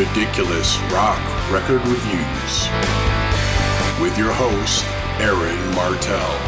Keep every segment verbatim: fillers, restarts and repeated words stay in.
Ridiculous Rock Record Reviews with your host, Aaron Martell.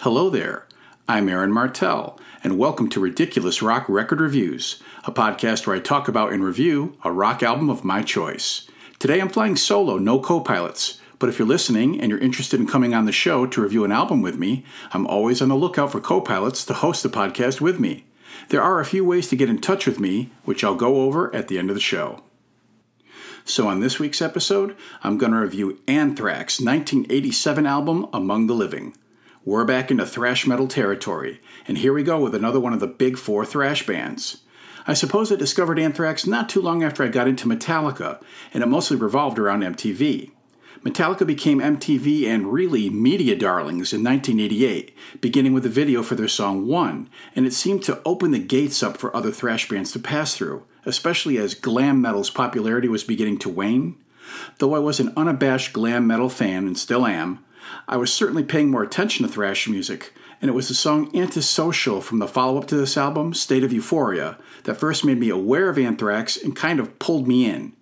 Hello there. I'm Aaron Martell, and welcome to Ridiculous Rock Record Reviews, a podcast where I talk about and review a rock album of my choice. Today I'm flying solo, no co-pilots, but if you're listening and you're interested in coming on the show to review an album with me, I'm always on the lookout for co-pilots to host the podcast with me. There are a few ways to get in touch with me, which I'll go over at the end of the show. So on this week's episode, I'm going to review Anthrax's nineteen eighty-seven album, Among the Living. We're back into thrash metal territory, and here we go with another one of the big four thrash bands. I suppose I discovered Anthrax not too long after I got into Metallica, and it mostly revolved around M T V. Metallica became M T V and really media darlings in nineteen eighty-eight, beginning with a video for their song One, and it seemed to open the gates up for other thrash bands to pass through, especially as glam metal's popularity was beginning to wane. Though I was an unabashed glam metal fan, and still am, I was certainly paying more attention to thrash music, and it was the song Antisocial from the follow-up to this album, State of Euphoria, that first made me aware of Anthrax and kind of pulled me in.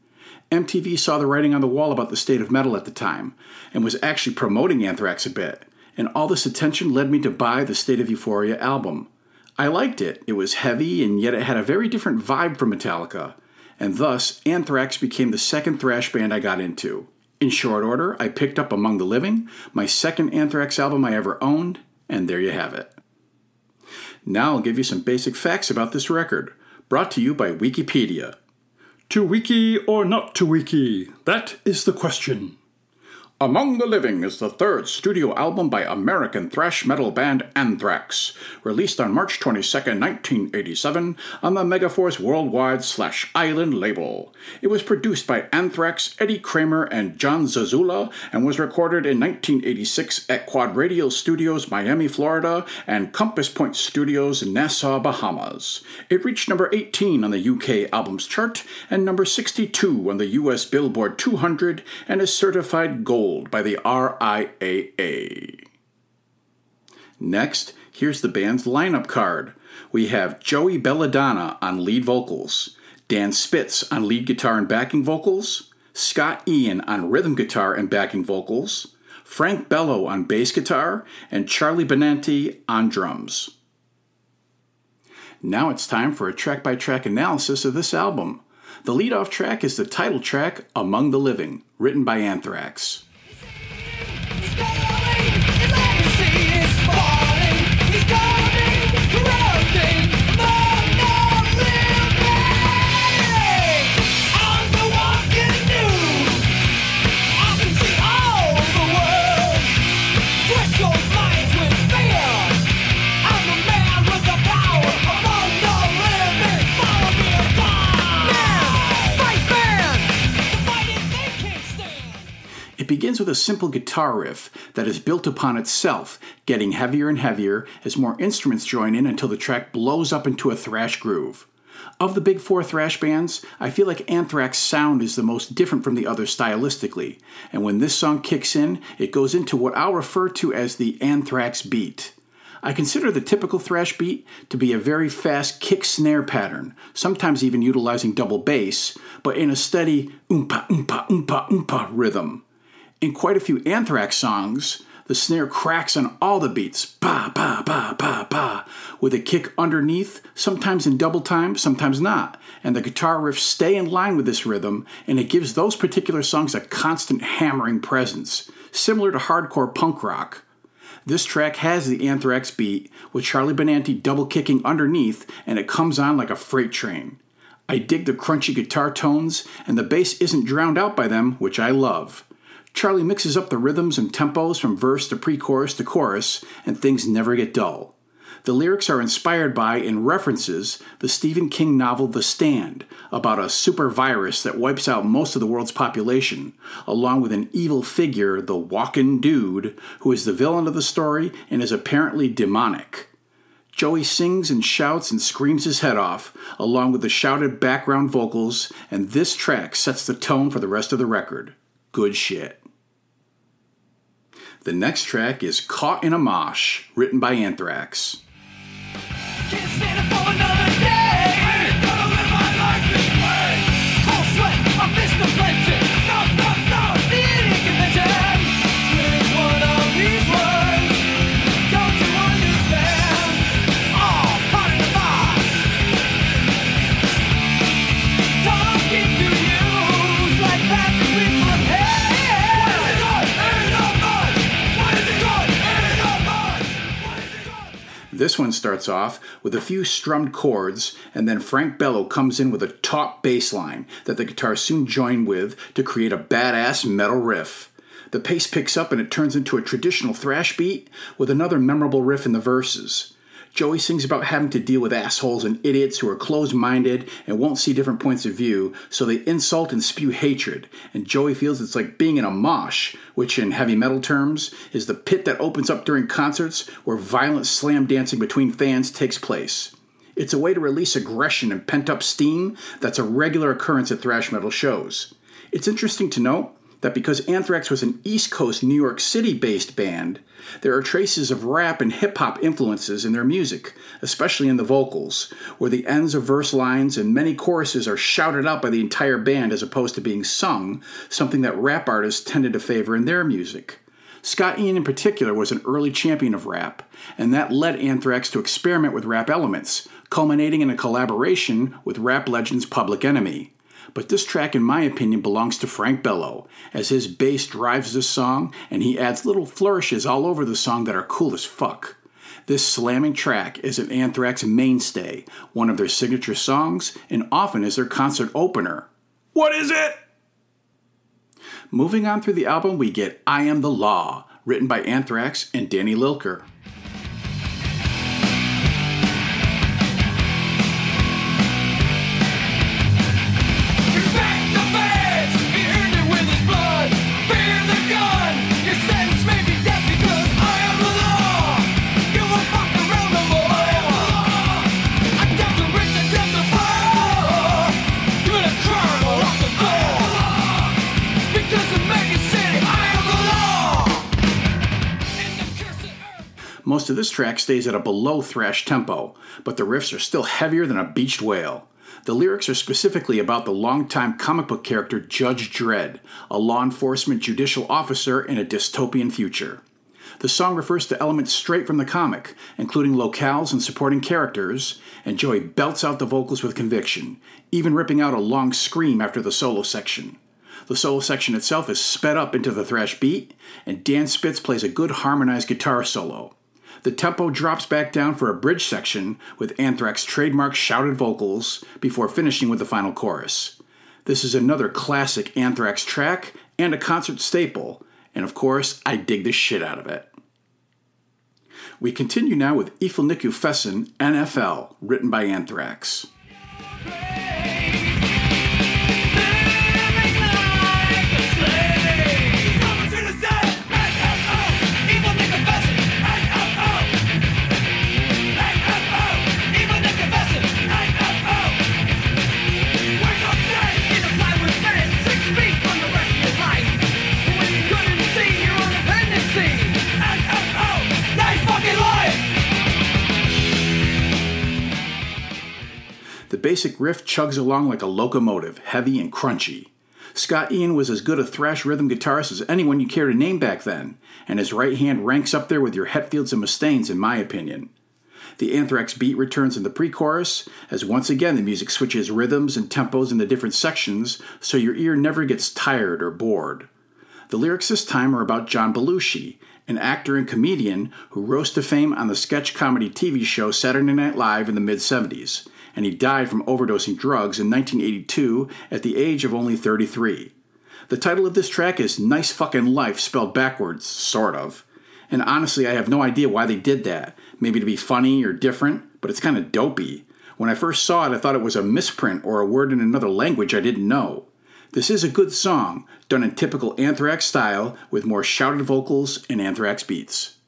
M T V saw the writing on the wall about the state of metal at the time, and was actually promoting Anthrax a bit, and all this attention led me to buy the State of Euphoria album. I liked it. It was heavy, and yet it had a very different vibe from Metallica, and thus Anthrax became the second thrash band I got into. In short order, I picked up Among the Living, my second Anthrax album I ever owned, and there you have it. Now I'll give you some basic facts about this record, brought to you by Wikipedia. To wiki or not to wiki? That is the question. Among the Living is the third studio album by American thrash metal band Anthrax, released on March twenty-second, nineteen eighty-seven, on the Megaforce Worldwide slash Island label. It was produced by Anthrax, Eddie Kramer, and John Zazula, and was recorded in nineteen eighty-six at Quadradial Studios, Miami, Florida, and Compass Point Studios, Nassau, Bahamas. It reached number eighteen on the U K Albums Chart, and number sixty-two on the U S Billboard two hundred, and is certified gold by the R I double A. Next, here's the band's lineup card. We have Joey Belladonna on lead vocals, Dan Spitz on lead guitar and backing vocals, Scott Ian on rhythm guitar and backing vocals, Frank Bello on bass guitar, and Charlie Benante on drums. Now it's time for a track-by-track analysis of this album. The lead-off track is the title track, Among the Living, written by Anthrax. It begins with a simple guitar riff that is built upon itself, getting heavier and heavier as more instruments join in until the track blows up into a thrash groove. Of the big four thrash bands, I feel like Anthrax's sound is the most different from the others stylistically, and when this song kicks in, it goes into what I'll refer to as the Anthrax beat. I consider the typical thrash beat to be a very fast kick-snare pattern, sometimes even utilizing double bass, but in a steady oompa oompa oompa oompa rhythm. In quite a few Anthrax songs, the snare cracks on all the beats, ba ba ba ba ba, with a kick underneath, sometimes in double time, sometimes not, and the guitar riffs stay in line with this rhythm, and it gives those particular songs a constant hammering presence, similar to hardcore punk rock. This track has the Anthrax beat, with Charlie Benante double-kicking underneath, and it comes on like a freight train. I dig the crunchy guitar tones, and the bass isn't drowned out by them, which I love. Charlie mixes up the rhythms and tempos from verse to pre-chorus to chorus, and things never get dull. The lyrics are inspired by and references the Stephen King novel The Stand, about a super virus that wipes out most of the world's population, along with an evil figure, the Walkin' Dude, who is the villain of the story and is apparently demonic. Joey sings and shouts and screams his head off, along with the shouted background vocals, and this track sets the tone for the rest of the record. Good shit. The next track is Caught in a Mosh, written by Anthrax. Can't stand it for another day. I ain't gonna live my life this way. Cold sweat, I'm fist of legend. No, no, no, the idiot convention. It's one of these words. Don't you understand? Oh, pardon the boss. Talking to you like that with my head. What is it good? It is not fun. What is it good? It is not fun. What is it good? This one starts off with a few strummed chords, and then Frank Bello comes in with a taut bass line that the guitars soon join with to create a badass metal riff. The pace picks up and it turns into a traditional thrash beat with another memorable riff in the verses. Joey sings about having to deal with assholes and idiots who are closed-minded and won't see different points of view, so they insult and spew hatred, and Joey feels it's like being in a mosh, which in heavy metal terms is the pit that opens up during concerts where violent slam dancing between fans takes place. It's a way to release aggression and pent-up steam that's a regular occurrence at thrash metal shows. It's interesting to note that because Anthrax was an East Coast New York City-based band, there are traces of rap and hip-hop influences in their music, especially in the vocals, where the ends of verse lines and many choruses are shouted out by the entire band as opposed to being sung, something that rap artists tended to favor in their music. Scott Ian in particular was an early champion of rap, and that led Anthrax to experiment with rap elements, culminating in a collaboration with rap legends Public Enemy. But this track, in my opinion, belongs to Frank Bello, as his bass drives this song, and he adds little flourishes all over the song that are cool as fuck. This slamming track is an Anthrax mainstay, one of their signature songs, and often is their concert opener. What is it? Moving on through the album, we get I Am the Law, written by Anthrax and Danny Lilker. Most of this track stays at a below thrash tempo, but the riffs are still heavier than a beached whale. The lyrics are specifically about the longtime comic book character Judge Dredd, a law enforcement judicial officer in a dystopian future. The song refers to elements straight from the comic, including locales and supporting characters, and Joey belts out the vocals with conviction, even ripping out a long scream after the solo section. The solo section itself is sped up into the thrash beat, and Dan Spitz plays a good harmonized guitar solo. The tempo drops back down for a bridge section with Anthrax's trademark shouted vocals before finishing with the final chorus. This is another classic Anthrax track and a concert staple, and of course, I dig the shit out of it. We continue now with Efilnikufesin N F L, written by Anthrax. The basic riff chugs along like a locomotive, heavy and crunchy. Scott Ian was as good a thrash rhythm guitarist as anyone you care to name back then, and his right hand ranks up there with your Hetfields and Mustaines, in my opinion. The Anthrax beat returns in the pre-chorus, as once again the music switches rhythms and tempos in the different sections, so your ear never gets tired or bored. The lyrics this time are about John Belushi, an actor and comedian who rose to fame on the sketch comedy T V show Saturday Night Live in the mid-seventies. And he died from overdosing drugs in nineteen eighty-two at the age of only thirty-three. The title of this track is Nice Fucking Life spelled backwards, sort of. And honestly, I have no idea why they did that. Maybe to be funny or different, but it's kind of dopey. When I first saw it, I thought it was a misprint or a word in another language I didn't know. This is a good song, done in typical Anthrax style, with more shouted vocals and Anthrax beats.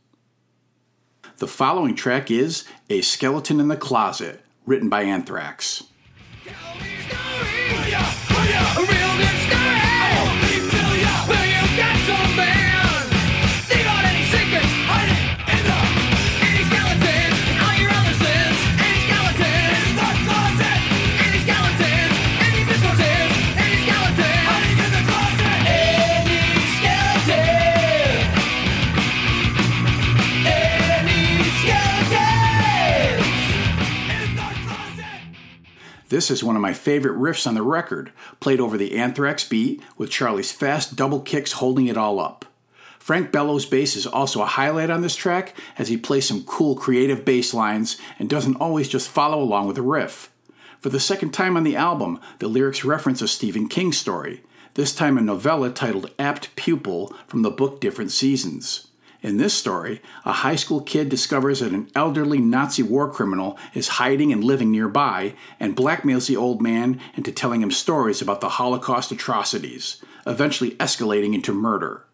The following track is A Skeleton in the Closet, written by Anthrax. This is one of my favorite riffs on the record, played over the Anthrax beat with Charlie's fast double kicks holding it all up. Frank Bello's bass is also a highlight on this track as he plays some cool creative bass lines and doesn't always just follow along with a riff. For the second time on the album, the lyrics reference a Stephen King story, this time a novella titled Apt Pupil from the book Different Seasons. In this story, a high school kid discovers that an elderly Nazi war criminal is hiding and living nearby and blackmails the old man into telling him stories about the Holocaust atrocities, eventually escalating into murder.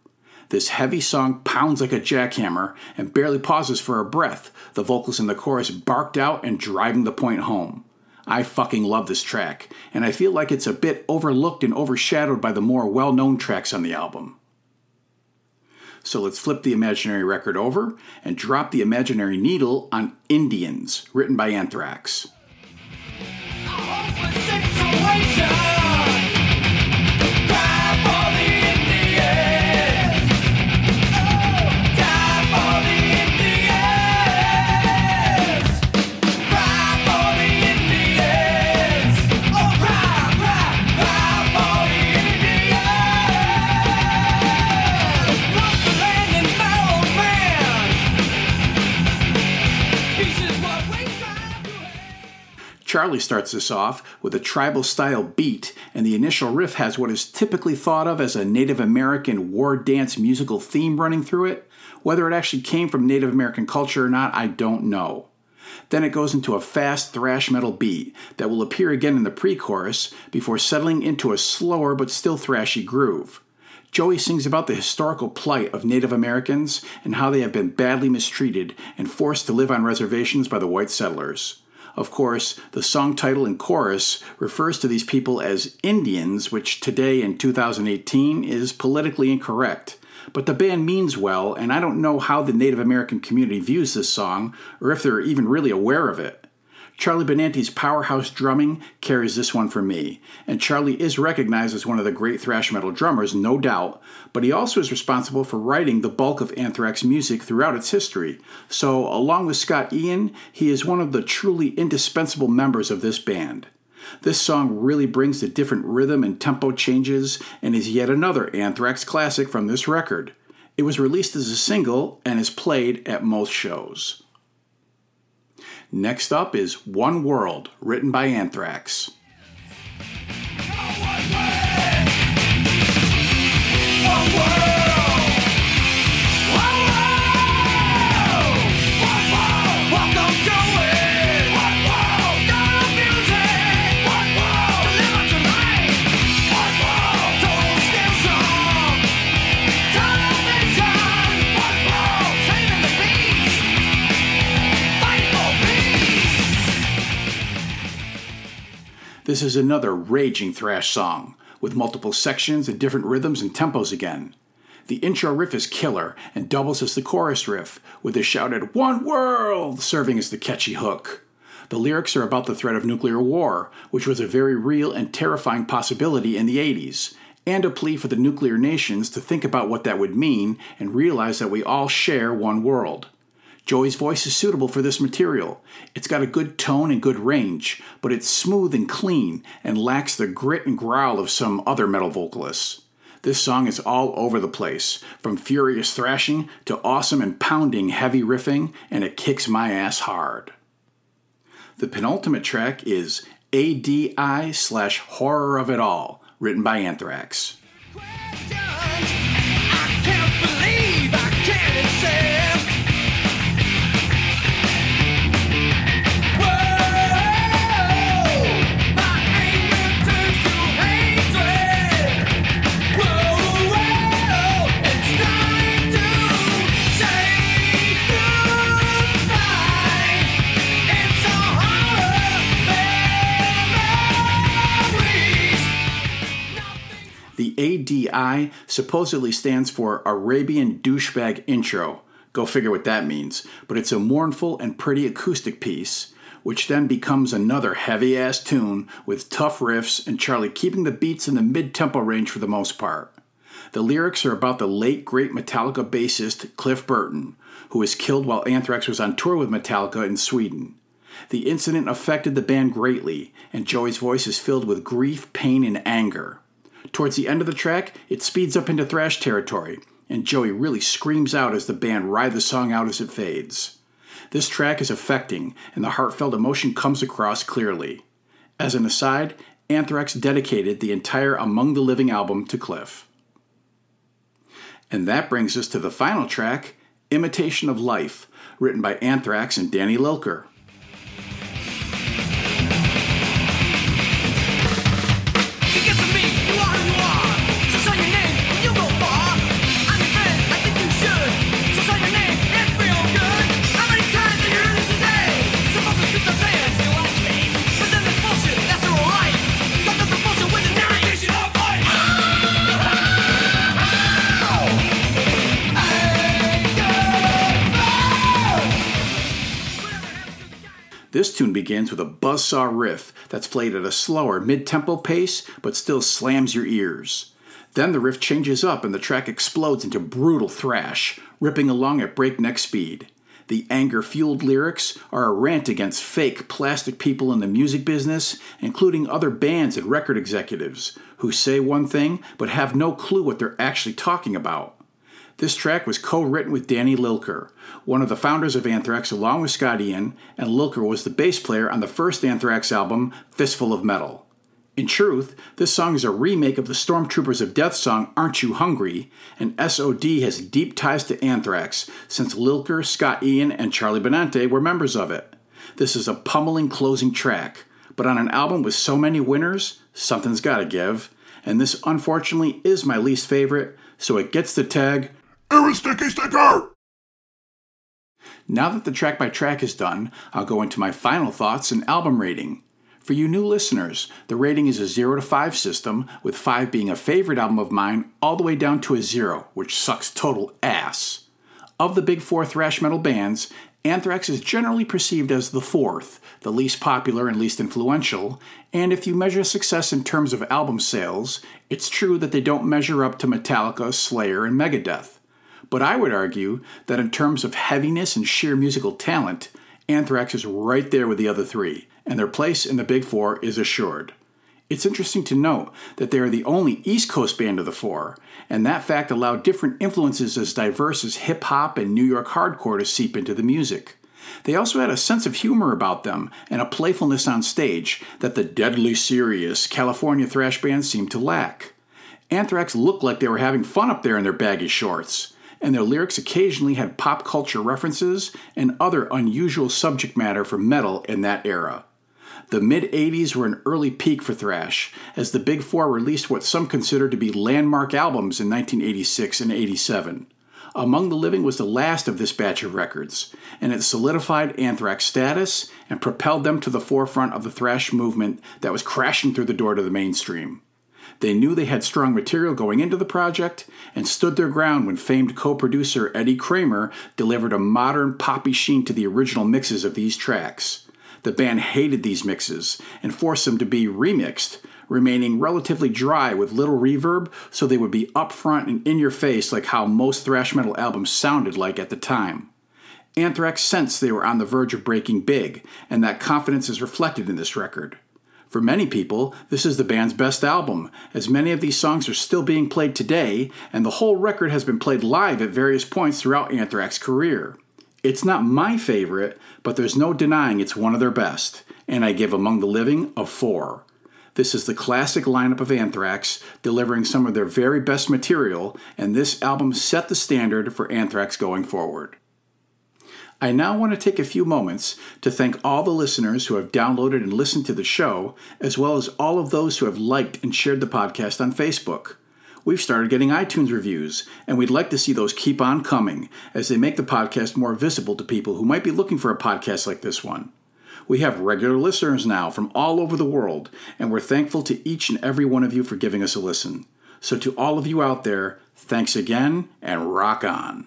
This heavy song pounds like a jackhammer and barely pauses for a breath, the vocals in the chorus barked out and driving the point home. I fucking love this track, and I feel like it's a bit overlooked and overshadowed by the more well-known tracks on the album. So let's flip the imaginary record over and drop the imaginary needle on Indians, written by Anthrax. Charlie starts this off with a tribal-style beat, and the initial riff has what is typically thought of as a Native American war dance musical theme running through it. Whether it actually came from Native American culture or not, I don't know. Then it goes into a fast thrash metal beat that will appear again in the pre-chorus before settling into a slower but still thrashy groove. Joey sings about the historical plight of Native Americans and how they have been badly mistreated and forced to live on reservations by the white settlers. Of course, the song title and chorus refers to these people as Indians, which today in two thousand eighteen is politically incorrect. But the band means well, and I don't know how the Native American community views this song, or if they're even really aware of it. Charlie Benante's powerhouse drumming carries this one for me, and Charlie is recognized as one of the great thrash metal drummers, no doubt, but he also is responsible for writing the bulk of Anthrax music throughout its history, so along with Scott Ian, he is one of the truly indispensable members of this band. This song really brings the different rhythm and tempo changes, and is yet another Anthrax classic from this record. It was released as a single, and is played at most shows. Next up is One World, written by Anthrax. This is another raging thrash song, with multiple sections and different rhythms and tempos again. The intro riff is killer and doubles as the chorus riff, with the shouted "One World" serving as the catchy hook. The lyrics are about the threat of nuclear war, which was a very real and terrifying possibility in the eighties, and a plea for the nuclear nations to think about what that would mean and realize that we all share one world. Joey's voice is suitable for this material. It's got a good tone and good range, but it's smooth and clean and lacks the grit and growl of some other metal vocalists. This song is all over the place, from furious thrashing to awesome and pounding heavy riffing, and it kicks my ass hard. The penultimate track is A D I slash Horror of It All, written by Anthrax. A D I supposedly stands for Arabian Douchebag Intro. Go figure what that means. But it's a mournful and pretty acoustic piece, which then becomes another heavy-ass tune with tough riffs and Charlie keeping the beats in the mid-tempo range for the most part. The lyrics are about the late, great Metallica bassist Cliff Burton, who was killed while Anthrax was on tour with Metallica in Sweden. The incident affected the band greatly, and Joey's voice is filled with grief, pain, and anger. Towards the end of the track, it speeds up into thrash territory, and Joey really screams out as the band ride the song out as it fades. This track is affecting, and the heartfelt emotion comes across clearly. As an aside, Anthrax dedicated the entire Among the Living album to Cliff. And that brings us to the final track, Imitation of Life, written by Anthrax and Danny Lilker. This tune begins with a buzzsaw riff that's played at a slower mid-tempo pace, but still slams your ears. Then the riff changes up and the track explodes into brutal thrash, ripping along at breakneck speed. The anger-fueled lyrics are a rant against fake, plastic people in the music business, including other bands and record executives, who say one thing but have no clue what they're actually talking about. This track was co-written with Danny Lilker, one of the founders of Anthrax along with Scott Ian, and Lilker was the bass player on the first Anthrax album, Fistful of Metal. In truth, this song is a remake of the Stormtroopers of Death song, Aren't You Hungry?, and S O D has deep ties to Anthrax, since Lilker, Scott Ian, and Charlie Benante were members of it. This is a pummeling closing track, but on an album with so many winners, something's gotta give, and this unfortunately is my least favorite, so it gets the tag, Aaron Sticky Sticker! Now that the track by track is done, I'll go into my final thoughts and album rating. For you new listeners, the rating is a zero to five system, with five being a favorite album of mine, all the way down to a zero, which sucks total ass. Of the big four thrash metal bands, Anthrax is generally perceived as the fourth, the least popular and least influential, and if you measure success in terms of album sales, it's true that they don't measure up to Metallica, Slayer, and Megadeth. But I would argue that in terms of heaviness and sheer musical talent, Anthrax is right there with the other three, and their place in the Big Four is assured. It's interesting to note that they are the only East Coast band of the four, and that fact allowed different influences as diverse as hip-hop and New York hardcore to seep into the music. They also had a sense of humor about them and a playfulness on stage that the deadly serious California thrash band seemed to lack. Anthrax looked like they were having fun up there in their baggy shorts, and their lyrics occasionally had pop culture references and other unusual subject matter for metal in that era. The mid-eighties were an early peak for thrash, as the Big Four released what some consider to be landmark albums in nineteen eighty-six and eighty-seven. Among the Living was the last of this batch of records, and it solidified Anthrax's status and propelled them to the forefront of the thrash movement that was crashing through the door to the mainstream. They knew they had strong material going into the project and stood their ground when famed co-producer Eddie Kramer delivered a modern poppy sheen to the original mixes of these tracks. The band hated these mixes and forced them to be remixed, remaining relatively dry with little reverb so they would be upfront and in your face like how most thrash metal albums sounded like at the time. Anthrax sensed they were on the verge of breaking big, and that confidence is reflected in this record. For many people, this is the band's best album, as many of these songs are still being played today, and the whole record has been played live at various points throughout Anthrax's career. It's not my favorite, but there's no denying it's one of their best, and I give Among the Living a four. This is the classic lineup of Anthrax, delivering some of their very best material, and this album set the standard for Anthrax going forward. I now want to take a few moments to thank all the listeners who have downloaded and listened to the show, as well as all of those who have liked and shared the podcast on Facebook. We've started getting iTunes reviews, and we'd like to see those keep on coming, as they make the podcast more visible to people who might be looking for a podcast like this one. We have regular listeners now from all over the world, and we're thankful to each and every one of you for giving us a listen. So to all of you out there, thanks again, and rock on.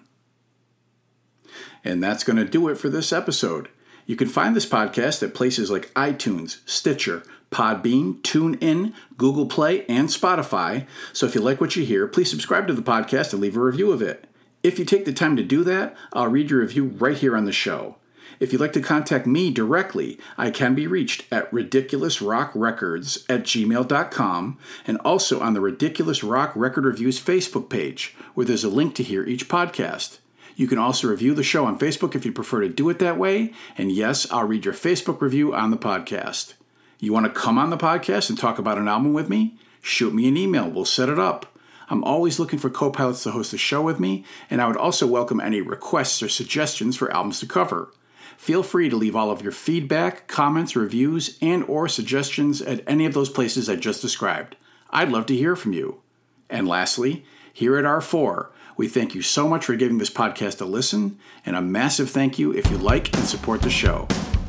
And that's going to do it for this episode. You can find this podcast at places like iTunes, Stitcher, Podbean, TuneIn, Google Play, and Spotify. So if you like what you hear, please subscribe to the podcast and leave a review of it. If you take the time to do that, I'll read your review right here on the show. If you'd like to contact me directly, I can be reached at ridiculous rock records at gmail dot com and also on the Ridiculous Rock Record Reviews Facebook page, where there's a link to hear each podcast. You can also review the show on Facebook if you prefer to do it that way, and yes, I'll read your Facebook review on the podcast. You want to come on the podcast and talk about an album with me? Shoot me an email. We'll set it up. I'm always looking for co-pilots to host the show with me, and I would also welcome any requests or suggestions for albums to cover. Feel free to leave all of your feedback, comments, reviews, and or suggestions at any of those places I just described. I'd love to hear from you. And lastly, here at R four, we thank you so much for giving this podcast a listen, and a massive thank you if you like and support the show.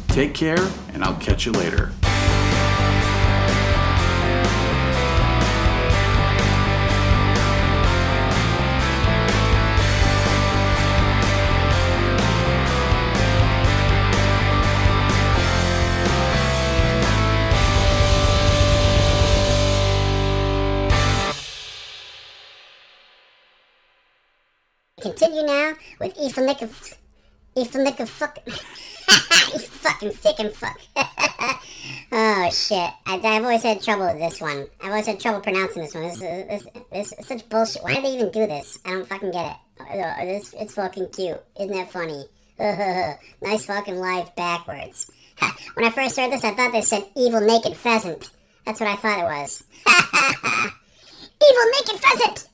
Take care, and I'll catch you later. Continue now with Efilnikufesin. Efilnikufesin. You fucking sick and fuck. Oh, shit. I, I've always had trouble with this one. I've always had trouble pronouncing this one. This is this, this, such bullshit. Why do they even do this? I don't fucking get it. It's, it's fucking cute. Isn't that funny? Nice fucking life backwards. When I first heard this, I thought they said evil naked pheasant. That's what I thought it was. Evil naked pheasant!